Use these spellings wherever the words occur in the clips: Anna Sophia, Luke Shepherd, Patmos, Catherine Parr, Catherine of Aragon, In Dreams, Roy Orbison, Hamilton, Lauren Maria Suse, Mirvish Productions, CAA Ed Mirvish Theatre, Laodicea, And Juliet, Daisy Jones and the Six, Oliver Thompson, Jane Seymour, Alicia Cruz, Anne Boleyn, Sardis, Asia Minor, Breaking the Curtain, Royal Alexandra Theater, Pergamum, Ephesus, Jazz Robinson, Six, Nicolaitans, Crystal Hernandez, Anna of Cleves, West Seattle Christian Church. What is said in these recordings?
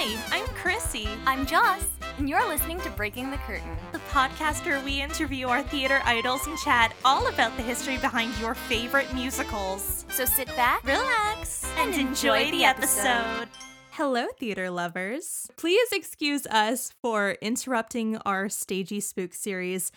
Hi, I'm Chrissy. I'm Joss, and you're listening to Breaking the Curtain, the podcast where we interview our theater idols and chat all about the history behind your favorite musicals. So sit back, relax, and enjoy the episode. Hello, theater lovers. Please excuse us for interrupting our Stagey Spook series,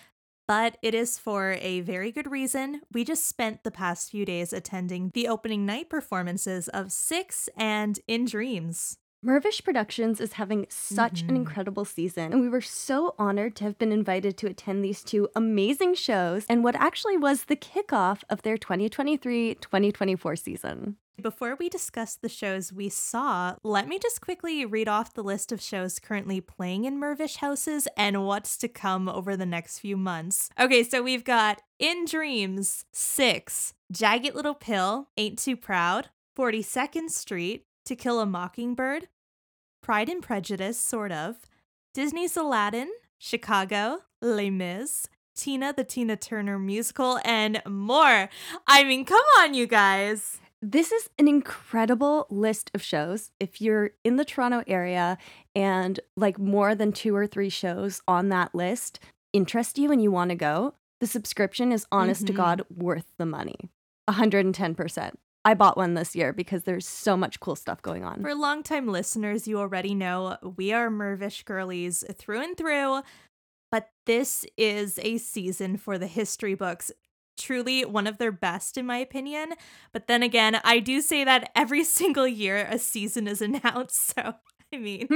but it is for a very good reason. We just spent the past few days attending the opening night performances of Six and In Dreams. Mirvish Productions is having such an incredible season, and we were so honored to have been invited to attend these two amazing shows and what actually was the kickoff of their 2023-2024 season. Before we discuss the shows we saw, let me just quickly read off the list of shows currently playing in Mirvish houses and what's to come over the next few months. Okay, so we've got In Dreams, Six, Jagged Little Pill, Ain't Too Proud, 42nd Street, To Kill a Mockingbird, Pride and Prejudice, sort of, Disney's Aladdin, Chicago, Les Mis, Tina, the Tina Turner musical, and more. I mean, come on, you guys. This is an incredible list of shows. If you're in the Toronto area and like more than 2 or 3 shows on that list interest you and you want to go, the subscription is honest to God worth the money. 110%. I bought one this year because there's so much cool stuff going on. For longtime listeners, you already know we are Mirvish girlies through and through, but this is a season for the history books. Truly one of their best, in my opinion. But then again, I do say that every single year a season is announced. So, I mean.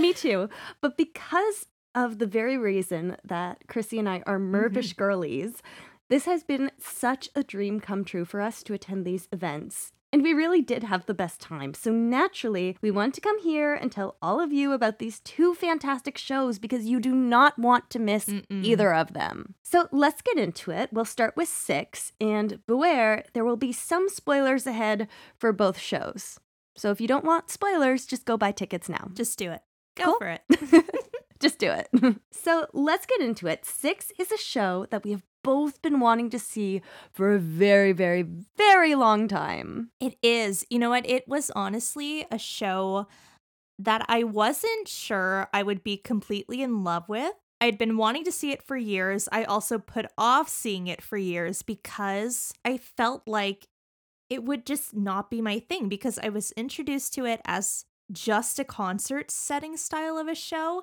Me too. But because of the very reason that Chrissy and I are Mirvish girlies, this has been such a dream come true for us to attend these events. And we really did have the best time. So naturally, we want to come here and tell all of you about these two fantastic shows because you do not want to miss either of them. So let's get into it. We'll start with Six. And beware, there will be some spoilers ahead for both shows. So if you don't want spoilers, just go buy tickets now. Just do it. Go for it. Just do it. So let's get into it. Six is a show that we have both been wanting to see for a very, very, very long time. It is. You know what? It was honestly a show that I wasn't sure I would be completely in love with. I had been wanting to see it for years. I also put off seeing it for years because I felt like it would just not be my thing because I was introduced to it as just a concert setting style of a show.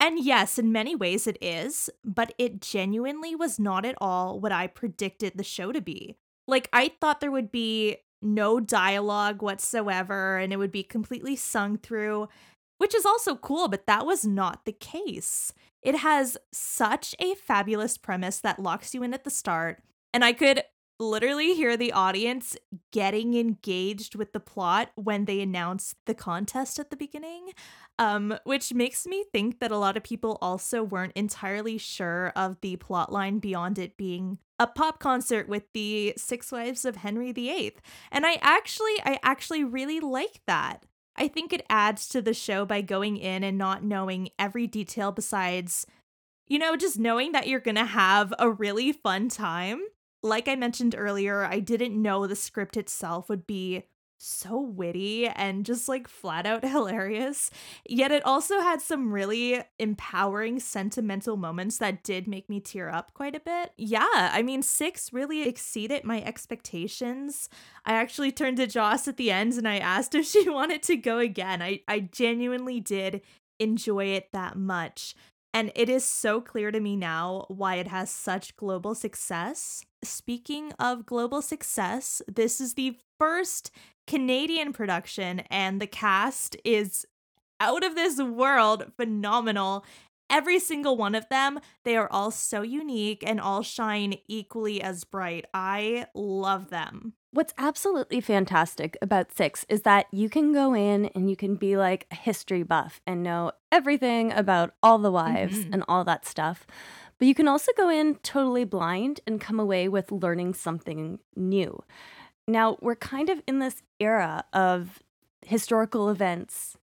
And yes, in many ways it is, but it genuinely was not at all what I predicted the show to be. Like, I thought there would be no dialogue whatsoever, and it would be completely sung through, which is also cool, but that was not the case. It has such a fabulous premise that locks you in at the start, and I could literally hear the audience getting engaged with the plot when they announced the contest at the beginning, which makes me think that a lot of people also weren't entirely sure of the plot line beyond it being a pop concert with the Six Wives of Henry VIII. And I actually really like that. I think it adds to the show by going in and not knowing every detail besides, you know, just knowing that you're going to have a really fun time. Like I mentioned earlier, I didn't know the script itself would be so witty and just like flat out hilarious. Yet it also had some really empowering, sentimental moments that did make me tear up quite a bit. Yeah, I mean, Six really exceeded my expectations. I actually turned to Joss at the end and I asked if she wanted to go again. I genuinely did enjoy it that much. And it is so clear to me now why it has such global success. Speaking of global success, this is the first Canadian production, and the cast is out of this world phenomenal. Every single one of them, they are all so unique and all shine equally as bright. I love them. What's absolutely fantastic about Six is that you can go in and you can be like a history buff and know everything about all the wives and all that stuff. But you can also go in totally blind and come away with learning something new. Now, we're kind of in this era of historical events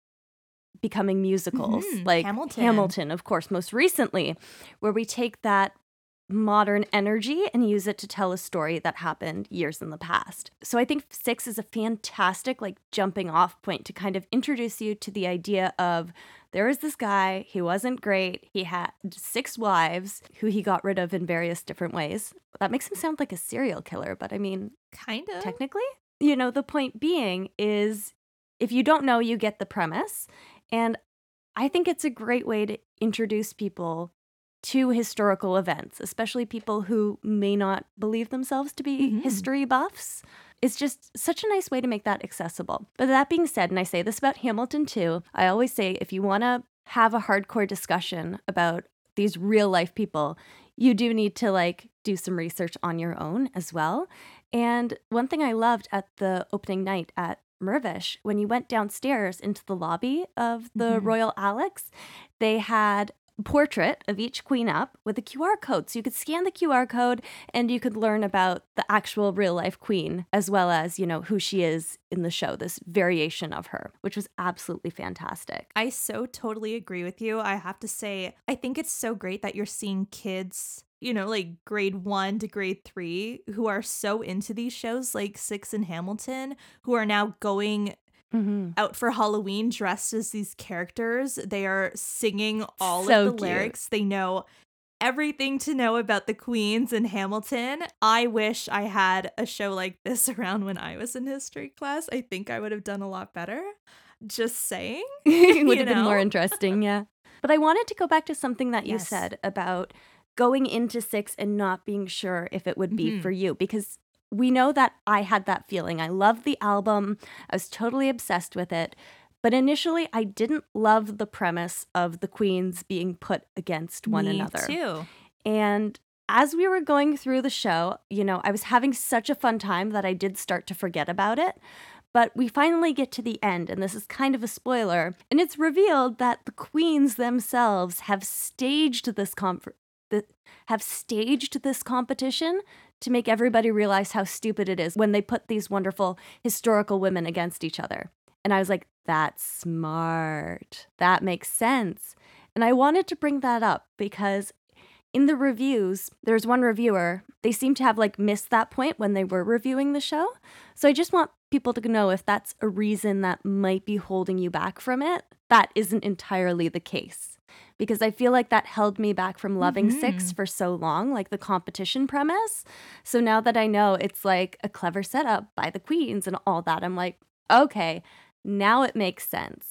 becoming musicals, like Hamilton, of course, most recently, where we take that modern energy and use it to tell a story that happened years in the past. So I think Six is a fantastic jumping off point to kind of introduce you to the idea of there was this guy, he wasn't great, he had 6 wives who he got rid of in various different ways. That makes him sound like a serial killer, but I mean, kind of technically, the point being is if you don't know, you get the premise. And I think it's a great way to introduce people to historical events, especially people who may not believe themselves to be history buffs. It's just such a nice way to make that accessible. But that being said, and I say this about Hamilton too, I always say if you want to have a hardcore discussion about these real life people, you do need to do some research on your own as well. And one thing I loved at the opening night at Mirvish, when you went downstairs into the lobby of the Royal Alex, they had portrait of each queen up with a QR code. So you could scan the QR code and you could learn about the actual real life queen as well as, who she is in the show, this variation of her, which was absolutely fantastic. I so totally agree with you. I have to say, I think it's so great that you're seeing kids, grade 1 to grade 3 who are so into these shows like Six and Hamilton, who are now going out for Halloween dressed as these characters. They are singing all so of the lyrics. Cute. They know everything to know about the queens and Hamilton. I wish I had a show like this around when I was in history class. I think I would have done a lot better. Just saying. It would have been more interesting, yeah. But I wanted to go back to something that you said about going into Six and not being sure if it would be for you, because we know that I had that feeling. I loved the album. I was totally obsessed with it. But initially, I didn't love the premise of the queens being put against one another. Me too. And as we were going through the show, I was having such a fun time that I did start to forget about it. But we finally get to the end, and this is kind of a spoiler. And it's revealed that the queens themselves have staged this competition to make everybody realize how stupid it is when they put these wonderful historical women against each other. And I was like, that's smart. That makes sense. And I wanted to bring that up because in the reviews, there's one reviewer, they seem to have missed that point when they were reviewing the show. So I just want people to know if that's a reason that might be holding you back from it, that isn't entirely the case. Because I feel like that held me back from loving Six for so long, the competition premise. So now that I know it's a clever setup by the queens and all that, I'm like, okay, now it makes sense.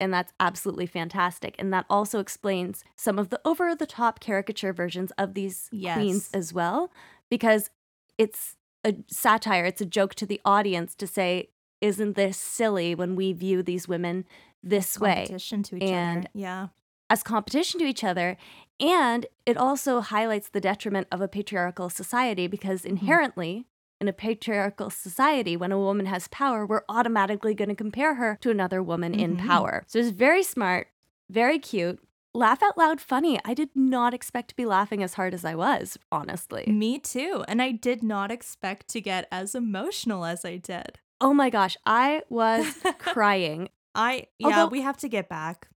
And that's absolutely fantastic. And that also explains some of the over-the-top caricature versions of these queens as well, because it's a satire, it's a joke to the audience to say, isn't this silly when we view these women this way? Competition to each other, yeah. As competition to each other, and it also highlights the detriment of a patriarchal society, because inherently in a patriarchal society, when a woman has power, we're automatically going to compare her to another woman in power. So it's very smart, very cute, laugh out loud funny. I did not expect to be laughing as hard as I was, honestly. Me too, and I did not expect to get as emotional as I did. Oh my gosh, I was crying. We have to get back.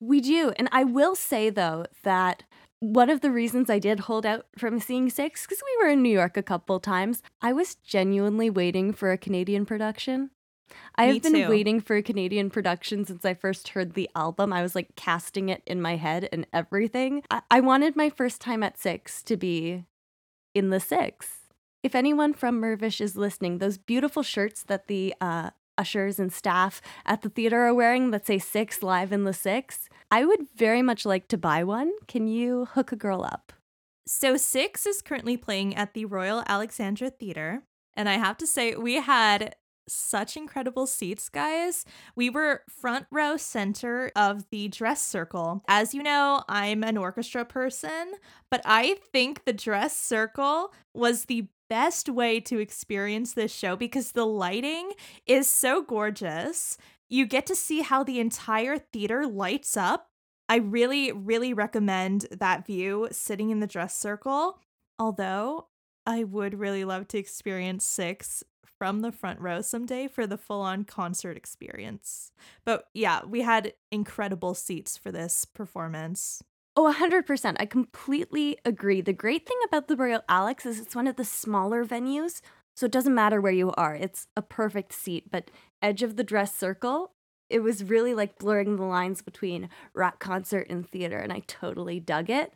We do. And I will say, though, that one of the reasons I did hold out from seeing Six, because we were in New York a couple times, I was genuinely waiting for a Canadian production. I have been waiting for a Canadian production since I first heard the album. I was casting it in my head and everything. I wanted my first time at Six to be in the Six. If anyone from Mirvish is listening, those beautiful shirts that the ushers and staff at the theater are wearing that say Six Live in the Six, I would very much like to buy one. Can you hook a girl up? So Six is currently playing at the Royal Alexandra Theater. And I have to say, we had such incredible seats, guys. We were front row center of the dress circle. As you know, I'm an orchestra person, but I think the dress circle was the best way to experience this show because the lighting is so gorgeous. You get to see how the entire theater lights up. I really, really recommend that view sitting in the dress circle. Although I would really love to experience Six from the front row someday for the full-on concert experience. But yeah, we had incredible seats for this performance. Oh, 100%. I completely agree. The great thing about the Royal Alex is it's one of the smaller venues, so it doesn't matter where you are. It's a perfect seat, but edge of the dress circle, it was really like blurring the lines between rock concert and theater, and I totally dug it.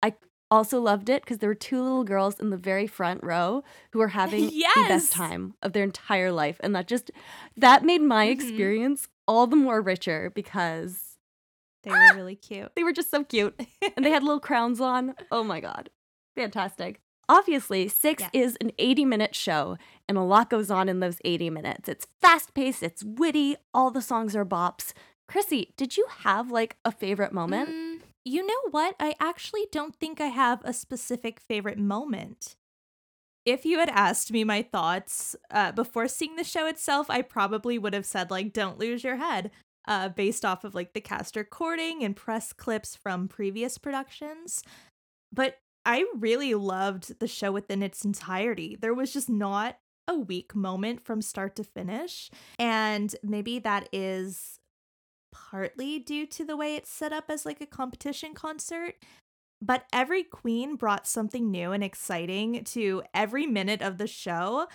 I also loved it because there were two little girls in the very front row who were having the best time of their entire life, and that made my experience all the more richer because they were really cute. They were just so cute. And they had little crowns on. Oh, my God. Fantastic. Obviously, Six is an 80-minute show, and a lot goes on in those 80 minutes. It's fast-paced. It's witty. All the songs are bops. Chrissy, did you have, like, a favorite moment? You know what? I actually don't think I have a specific favorite moment. If you had asked me my thoughts before seeing the show itself, I probably would have said, like, don't lose your head. Based off of like the cast recording and press clips from previous productions. But I really loved the show within its entirety. There was just not a weak moment from start to finish. And maybe that is partly due to the way it's set up as like a competition concert. But every queen brought something new and exciting to every minute of the show.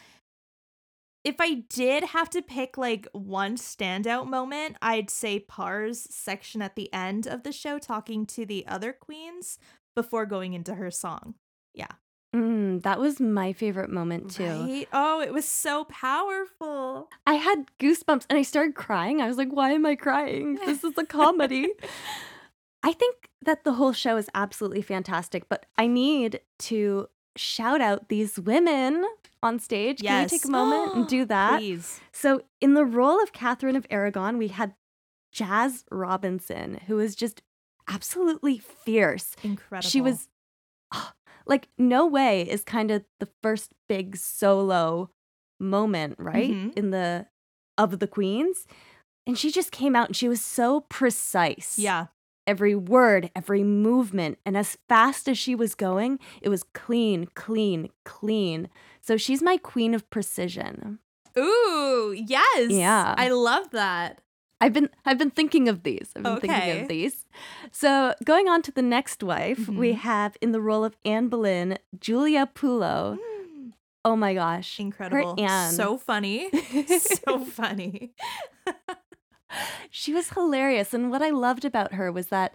If I did have to pick, like, one standout moment, I'd say Parr's section at the end of the show talking to the other queens before going into her song. Yeah. That was my favorite moment, too. Right? Oh, it was so powerful. I had goosebumps, and I started crying. I was like, why am I crying? This is a comedy. I think that the whole show is absolutely fantastic, but I need to shout out these women on stage. Yes. Can you take a moment and do that? Please. So in the role of Catherine of Aragon, we had Jazz Robinson, who was just absolutely fierce. Incredible. She was like, No Way is kind of the first big solo moment, right? In the of the queens. And she just came out and she was so precise. Yeah. Every word, every movement, and as fast as she was going, it was clean, clean, clean. So she's my queen of precision. Ooh, yes. Yeah. I love that. I've been thinking of these. Thinking of these. So going on to the next wife, we have in the role of Anne Boleyn, Julia Pulo. Oh my gosh. Incredible. Her Anne. So funny. So funny. She was hilarious, and what I loved about her was that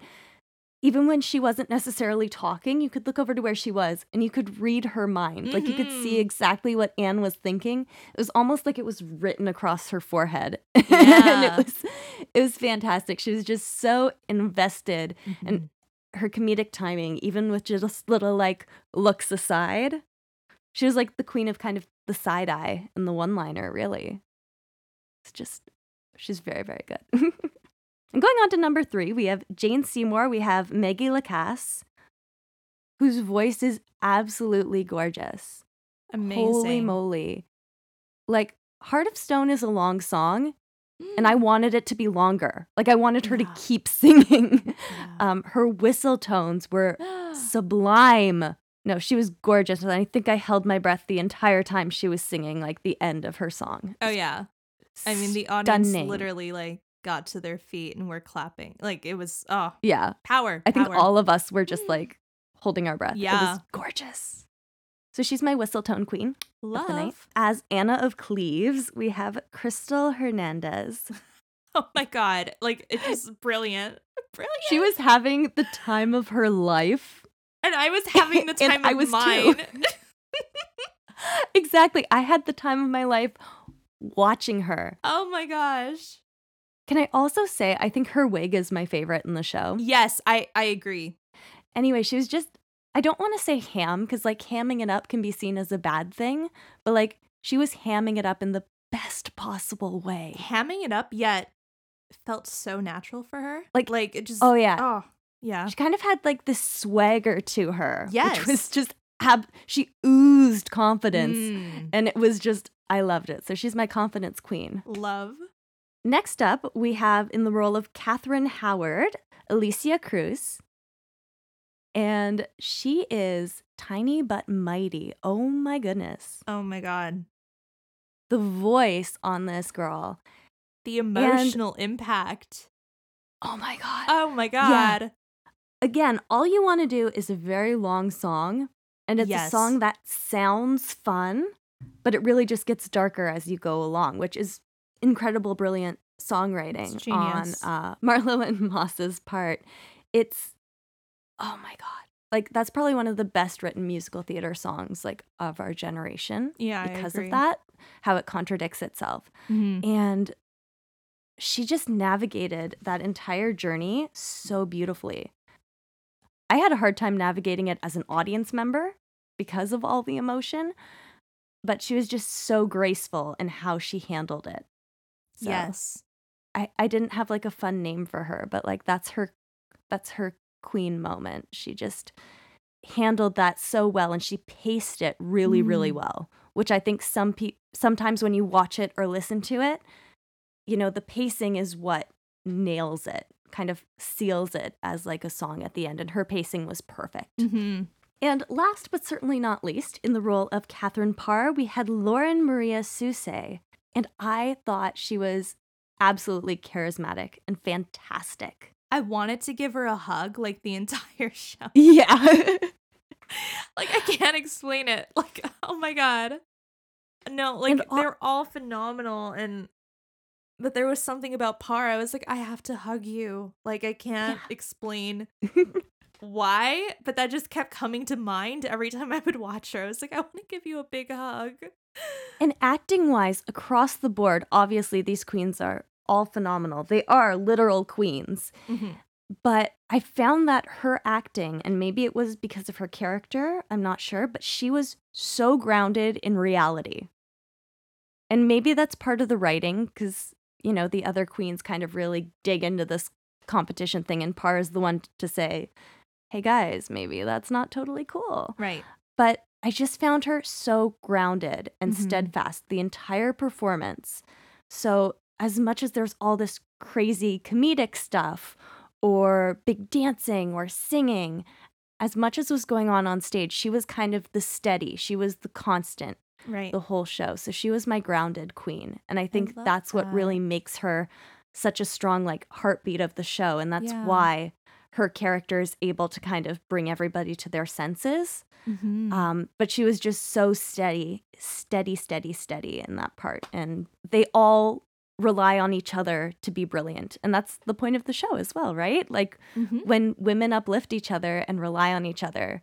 even when she wasn't necessarily talking, you could look over to where she was, and you could read her mind. Like, you could see exactly what Anne was thinking. It was almost like it was written across her forehead. Yeah. And it was fantastic. She was just so invested, and her comedic timing, even with just little, like, looks aside, she was like the queen of kind of the side-eye and the one-liner, really. It's just... she's very, very good. And going on to number 3, we have Jane Seymour. We have Maggie Lacasse, whose voice is absolutely gorgeous. Amazing. Holy moly. Like, Heart of Stone is a long song, and I wanted it to be longer. Like, I wanted her to keep singing. Her whistle tones were sublime. No, she was gorgeous. And I think I held my breath the entire time she was singing, like, the end of her song. Oh, yeah. I mean, the audience literally, like, got to their feet and were clapping. Like, it was, power. I think all of us were just, like, holding our breath. Yeah. It was gorgeous. So she's my whistle tone queen. Love. Of the night. As Anna of Cleves, we have Crystal Hernandez. Oh, my God. Like, it's just brilliant. Brilliant. She was having the time of her life. And I was having the time of mine. Exactly. I had the time of my life watching her. Oh my gosh. Can I also say, I think her wig is my favorite in the show. Yes, I agree. Anyway, she was just, I don't want to say ham, because like hamming it up can be seen as a bad thing, but like she was hamming it up in the best possible way. Hamming it up, yet it felt so natural for her. Like it just, oh yeah. Oh, yeah. She kind of had like this swagger to her. Yes. Which was just, she oozed confidence. And it was just, I loved it. So she's my confidence queen. Love. Next up, we have in the role of Catherine Howard, Alicia Cruz. And she is tiny but mighty. Oh my goodness. Oh my God. The voice on this girl. The emotional impact. Oh my God. Oh my God. Yeah. Again, all you want to do is a very long song, and it's a song that sounds fun, but it really just gets darker as you go along, which is incredible, brilliant songwriting on Marlo and Moss's part. It's, oh my God. Like, that's probably one of the best written musical theater songs, like, of our generation. Yeah, because of that, how it contradicts itself. Mm-hmm. And she just navigated that entire journey so beautifully. I had a hard time navigating it as an audience member because of all the emotion, but she was just so graceful in how she handled it. So I didn't have like a fun name for her, but like that's her queen moment. She just handled that so well, and she paced it really, really well, which I think sometimes when you watch it or listen to it, you know, the pacing is what nails it, kind of seals it as like a song at the end, and her pacing was perfect. Mm-hmm. And last but certainly not least, in the role of Catherine Parr, we had Lauren Maria Suse, and I thought she was absolutely charismatic and fantastic. I wanted to give her a hug like the entire show. Yeah. Like, I can't explain it. Like, oh my God. No, like, they're all phenomenal, but there was something about Parr. I was like, I have to hug you. Like, I can't explain why, but that just kept coming to mind every time I would watch her. I was like, I want to give you a big hug. And acting-wise, across the board, obviously these queens are all phenomenal. They are literal queens. Mm-hmm. But I found that her acting, and maybe it was because of her character, I'm not sure, but she was so grounded in reality. And maybe that's part of the writing, because, you know, the other queens kind of really dig into this competition thing, and Parr is the one to say, hey guys, maybe that's not totally cool. Right. But I just found her so grounded and steadfast the entire performance. So as much as there's all this crazy comedic stuff or big dancing or singing, as much as was going on stage, she was kind of the steady. She was the constant. Right. The whole show. So she was my grounded queen. And I think that's what really makes her such a strong, like, heartbeat of the show. And that's why her character is able to kind of bring everybody to their senses. Mm-hmm. But she was just so steady in that part. And they all rely on each other to be brilliant. And that's the point of the show as well, right? Like, when women uplift each other and rely on each other,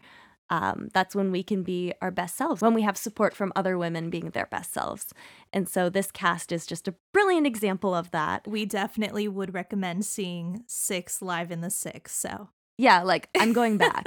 that's when we can be our best selves, when we have support from other women being their best selves. And so this cast is just a brilliant example of that. We definitely would recommend seeing Six live in the Six. So yeah, like, I'm going back.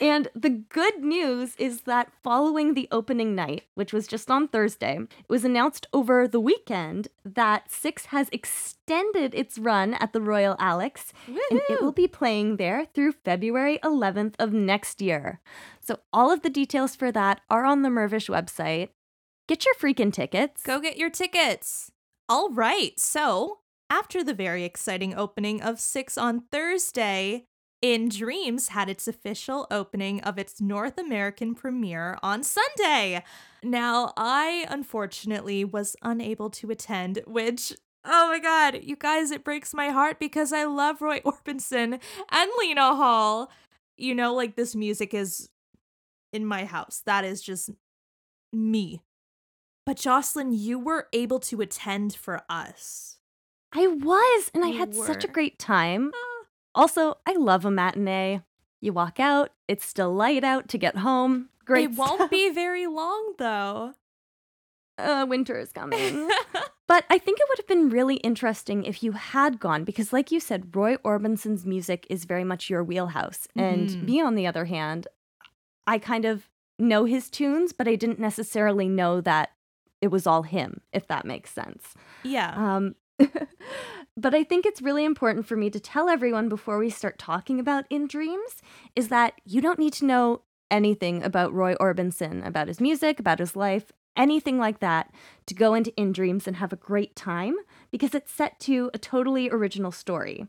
And the good news is that following the opening night, which was just on Thursday, it was announced over the weekend that Six has extended its run at the Royal Alex. Woo-hoo! And it will be playing there through February 11th of next year. So all of the details for that are on the Mirvish website. Get your freaking tickets. Go get your tickets. All right. So after the very exciting opening of Six on Thursday, In Dreams had its official opening of its North American premiere on Sunday. Now, I unfortunately was unable to attend, which, oh my God, you guys, it breaks my heart because I love Roy Orbison and Lena Hall. You know, like, this music is in my house. That is just me. But Jocelyn, you were able to attend for us. I was, and I had such a great time. Also, I love a matinee. You walk out, it's still light out to get home. Great stuff. It won't be very long, though. Winter is coming. But I think it would have been really interesting if you had gone, because like you said, Roy Orbison's music is very much your wheelhouse. And me, on the other hand, I kind of know his tunes, but I didn't necessarily know that it was all him, if that makes sense. Yeah. But I think it's really important for me to tell everyone before we start talking about In Dreams is that you don't need to know anything about Roy Orbison, about his music, about his life, anything like that, to go into In Dreams and have a great time, because it's set to a totally original story.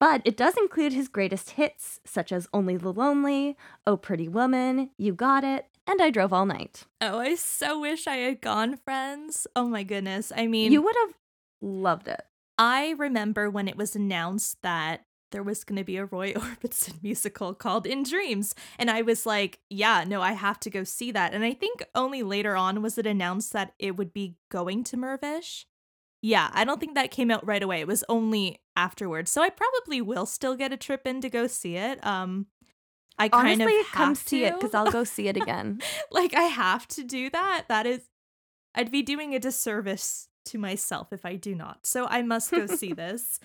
But it does include his greatest hits, such as Only the Lonely, Oh Pretty Woman, You Got It, and I Drove All Night. Oh, I so wish I had gone, friends. Oh my goodness. I mean, you would have loved it. I remember when it was announced that there was going to be a Roy Orbison musical called In Dreams. And I was like, yeah, no, I have to go see that. And I think only later on was it announced that it would be going to Mirvish. Yeah, I don't think that came out right away. It was only afterwards. So I probably will still get a trip in to go see it. I honestly, kind of come see it because I'll go see it again. Like, I have to do that. That is, I'd be doing a disservice to myself if I do not. So I must go see this.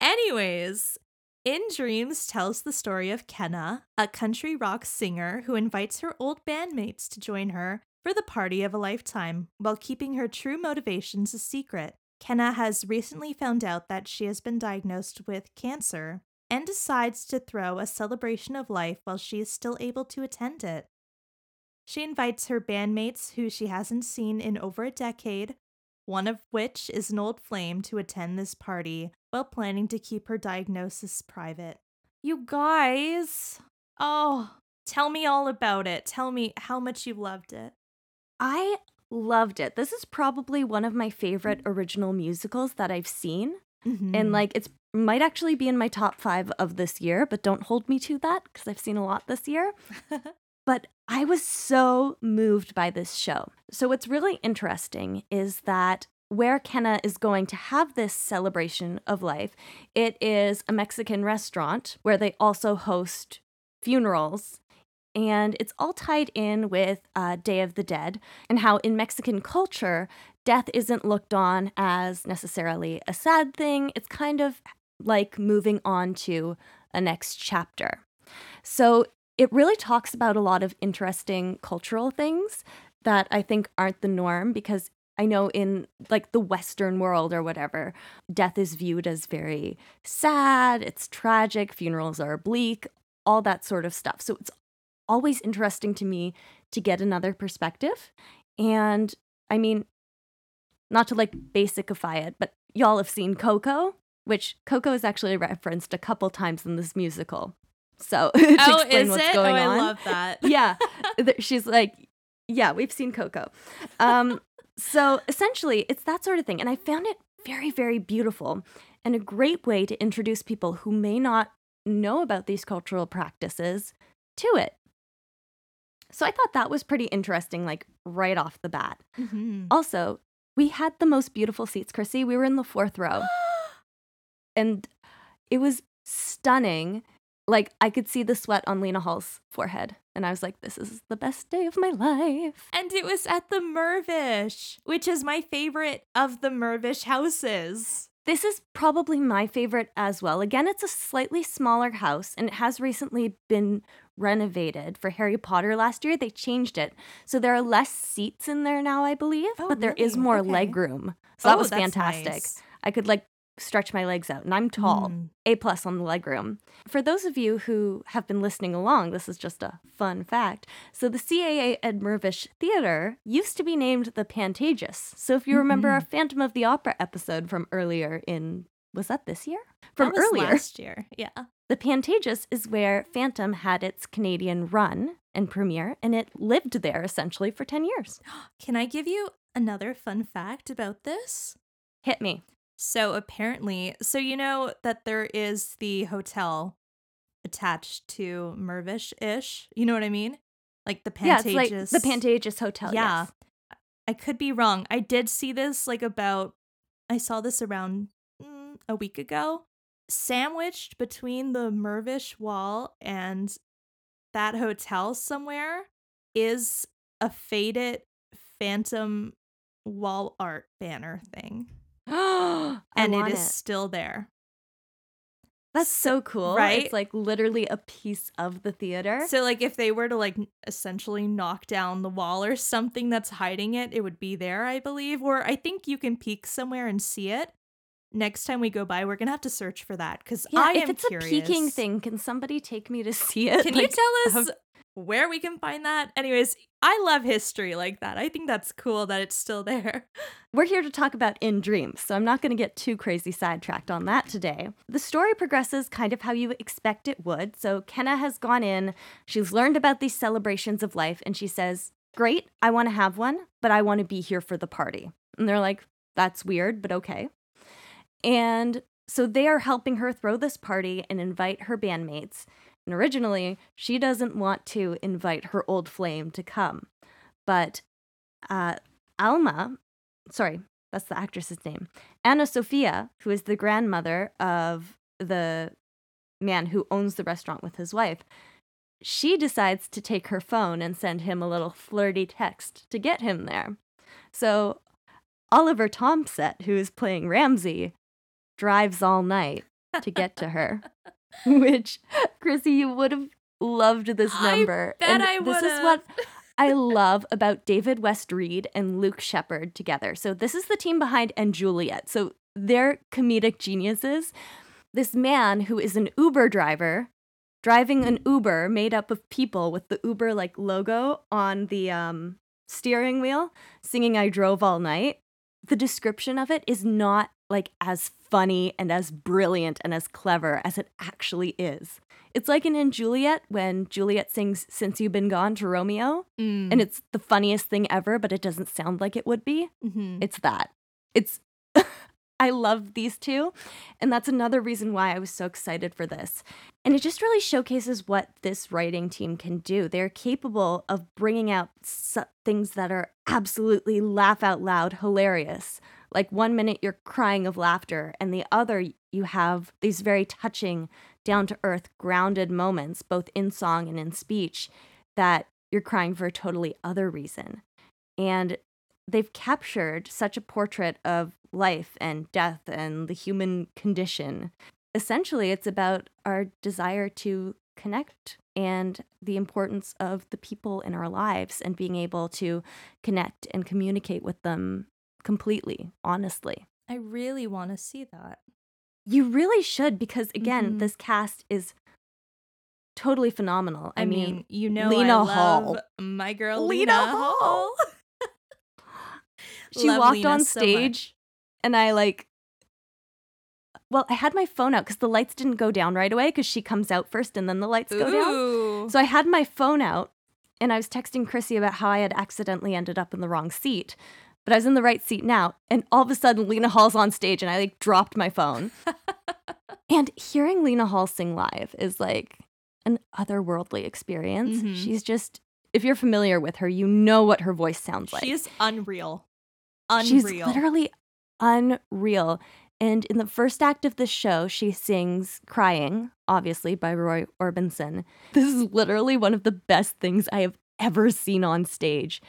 Anyways, In Dreams tells the story of Kenna, a country rock singer who invites her old bandmates to join her for the party of a lifetime while keeping her true motivations a secret. Kenna has recently found out that she has been diagnosed with cancer and decides to throw a celebration of life while she is still able to attend it. She invites her bandmates, who she hasn't seen in over a decade, one of which is an old flame, to attend this party while planning to keep her diagnosis private. You guys, oh, tell me all about it. Tell me how much you loved it. I loved it. This is probably one of my favorite original musicals that I've seen. Mm-hmm. And like, it's might actually be in my top 5 of this year, but don't hold me to that because I've seen a lot this year. But I was so moved by this show. So what's really interesting is that where Kenna is going to have this celebration of life, it is a Mexican restaurant where they also host funerals. And it's all tied in with Day of the Dead and how in Mexican culture, death isn't looked on as necessarily a sad thing. It's kind of like moving on to a next chapter. So it really talks about a lot of interesting cultural things that I think aren't the norm, because I know in like the Western world or whatever, death is viewed as very sad, it's tragic, funerals are bleak, all that sort of stuff. So it's always interesting to me to get another perspective. And I mean, not to like basicify it, but y'all have seen Coco, which Coco is actually referenced a couple times in this musical. So to explain what's going on. I love that. Yeah. She's like, yeah, we've seen Coco. So essentially, it's that sort of thing. And I found it very, very beautiful and a great way to introduce people who may not know about these cultural practices to it. So I thought that was pretty interesting, like right off the bat. Mm-hmm. Also, we had the most beautiful seats, Chrissy. We were in the 4th row. And it was stunning. Like, I could see the sweat on Lena Hall's forehead. And I was like, this is the best day of my life. And it was at the Mirvish, which is my favorite of the Mirvish houses. This is probably my favorite as well. Again, it's a slightly smaller house, and it has recently been renovated. For Harry Potter last year, they changed it. So there are less seats in there now, I believe, but there is more leg room. So that was fantastic. Nice. I could, like, stretch my legs out, and I'm tall. A+ on the legroom. For those of you who have been listening along, this is just a fun fact. So the CAA Ed Mirvish Theater used to be named the Pantages. So if you remember our Phantom of the Opera episode from earlier in, was that this year? From earlier last year, yeah. The Pantages is where Phantom had its Canadian run and premiere, and it lived there essentially for 10 years. Can I give you another fun fact about this? Hit me. So apparently, you know that there is the hotel attached to Mirvish-ish, you know what I mean? Like the Pantages. Yeah, it's like the Pantages Hotel, yeah. Yes. I could be wrong. I did see this like about, I saw this around a week ago, sandwiched between the Mirvish wall and that hotel somewhere is a faded Phantom wall art banner thing. And it is still there. That's so cool, right? It's like literally a piece of the theater. So like if they were to like essentially knock down the wall or something that's hiding it, it would be there, I believe. Or I think you can peek somewhere and see it. Next time we go by, we're gonna have to search for that because I am curious. If it's a peeking thing, can somebody take me to see it? Can like, you tell us where we can find that? Anyways, I love history like that. I think that's cool that it's still there. We're here to talk about In Dreams, so I'm not going to get too crazy sidetracked on that today. The story progresses kind of how you expect it would. So Kenna has gone in, she's learned about these celebrations of life, and she says, great, I want to have one, but I want to be here for the party. And they're like, that's weird, but okay. And So they are helping her throw this party and invite her bandmates. And originally, she doesn't want to invite her old flame to come. But Alma, sorry, that's the actress's name, Anna Sophia, who is the grandmother of the man who owns the restaurant with his wife, she decides to take her phone and send him a little flirty text to get him there. So Oliver Thompson, who is playing Ramsay, drives all night to get to her. Which, Chrissy, you would have loved this number. I bet I would have. This is what I love about David West Reed and Luke Shepherd together. So this is the team behind And Juliet. So they're comedic geniuses. This man who is an Uber driver, driving an Uber made up of people with the Uber-like logo on the steering wheel, singing I Drove All Night. The description of it is not like as funny and as brilliant and as clever as it actually is. It's like in Juliet when Juliet sings Since You've Been Gone to Romeo, and it's the funniest thing ever, but it doesn't sound like it would be. Mm-hmm. It's that. It's I love these two, and that's another reason why I was so excited for this. And it just really showcases what this writing team can do. They're capable of bringing out things that are absolutely laugh-out-loud hilarious. Like one minute you're crying of laughter, and the other you have these very touching, down-to-earth, grounded moments, both in song and in speech, that you're crying for a totally other reason. And they've captured such a portrait of life and death and the human condition. Essentially, it's about our desire to connect and the importance of the people in our lives and being able to connect and communicate with them completely, honestly. I really want to see that. You really should, because again, this cast is totally phenomenal. I mean, you know, Lena Hall, my girl, Lena Hall. She walked Lena on stage, so and I like. Well, I had my phone out because the lights didn't go down right away because she comes out first and then the lights go down. So I had my phone out and I was texting Chrissy about how I had accidentally ended up in the wrong seat. But I was in the right seat now, and all of a sudden Lena Hall's on stage, and I like dropped my phone. And hearing Lena Hall sing live is like an otherworldly experience. Mm-hmm. She's just, if you're familiar with her, you know what her voice sounds like. She is unreal. She's literally unreal. And in the first act of the show, she sings Crying, obviously, by Roy Orbison. This is literally one of the best things I have ever seen on stage.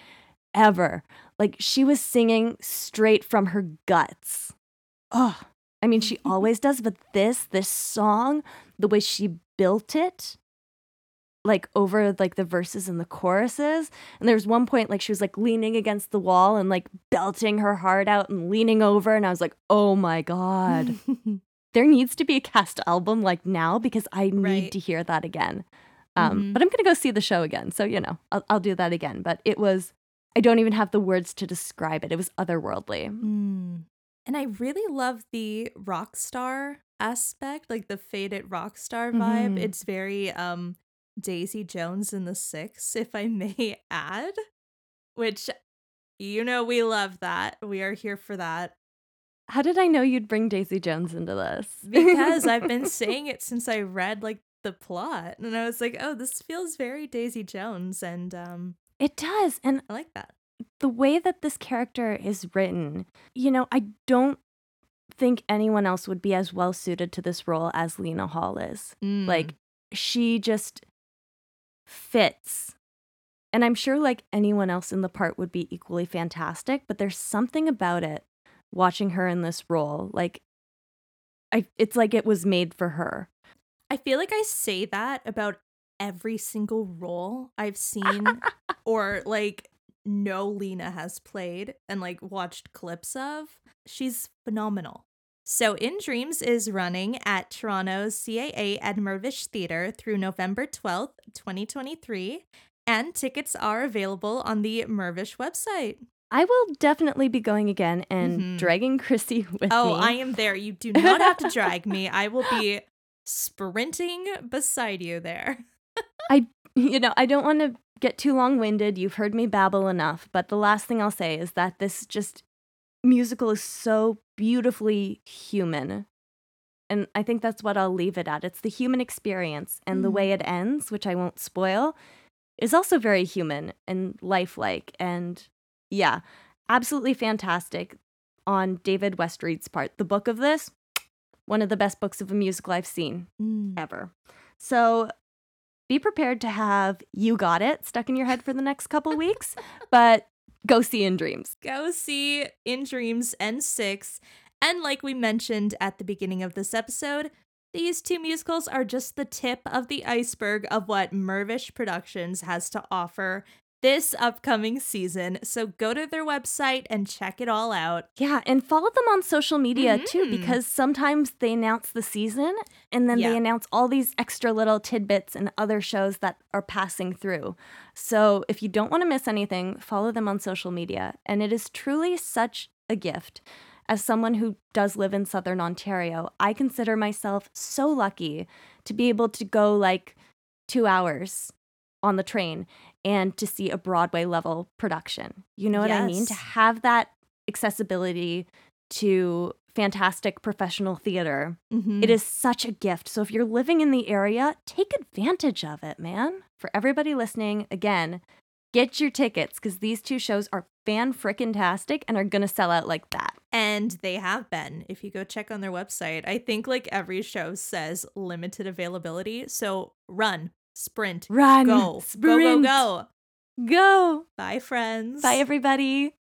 Ever. Like, she was singing straight from her guts. Oh, I mean, she always does, but this song, the way she built it, like over like the verses and the choruses. And there's one point like she was like leaning against the wall and like belting her heart out and leaning over. And I was like, oh my God, there needs to be a cast album like now because I need to hear that again. But I'm going to go see the show again. So, you know, I'll do that again. But it was, I don't even have the words to describe it. It was otherworldly. Mm. And I really love the rock star aspect, like the faded rock star vibe. It's very Daisy Jones and the Six, if I may add, which, you know, we love that. We are here for that. How did I know you'd bring Daisy Jones into this? Because I've been saying it since I read like the plot, and I was like, oh, this feels very Daisy Jones, and it does, and I like that. The way that this character is written, you know, I don't think anyone else would be as well suited to this role as Lena Hall is. Like, she just fits. And I'm sure like anyone else in the part would be equally fantastic, but there's something about it watching her in this role. Like, it's like it was made for her. I feel like I say that about every single role I've seen or like no Lena has played and like watched clips of. She's phenomenal. So In Dreams is running at Toronto's CAA Ed Mirvish Theatre through November 12th, 2023, and tickets are available on the Mirvish website. I will definitely be going again and dragging Chrissy with me. Oh, I am there. You do not have to drag me. I will be sprinting beside you there. I don't want to get too long-winded. You've heard me babble enough, but the last thing I'll say is that this musical is so beautifully human. And I think that's what I'll leave it at. It's the human experience, and the way it ends, which I won't spoil, is also very human and lifelike. And yeah, absolutely fantastic on David West Reed's part. The book of this, one of the best books of a musical I've seen ever. So be prepared to have You Got It stuck in your head for the next couple weeks, but go see In Dreams. Go see In Dreams and Six. And like we mentioned at the beginning of this episode, these two musicals are just the tip of the iceberg of what Mirvish Productions has to offer this upcoming season. So go to their website and check it all out. Yeah, and follow them on social media too, because sometimes they announce the season and then they announce all these extra little tidbits and other shows that are passing through. So if you don't want to miss anything, follow them on social media. And it is truly such a gift. As someone who does live in Southern Ontario, I consider myself so lucky to be able to go like 2 hours on the train and to see a Broadway level production. You know what I mean? To have that accessibility to fantastic professional theater. It is such a gift. So if you're living in the area, take advantage of it, man. For everybody listening, again, get your tickets, because these two shows are fan-frickin-tastic and are going to sell out like that. And they have been. If you go check on their website, I think like every show says limited availability. So run, sprint, go, sprint. Go, go, go. Go. Bye, friends. Bye, everybody.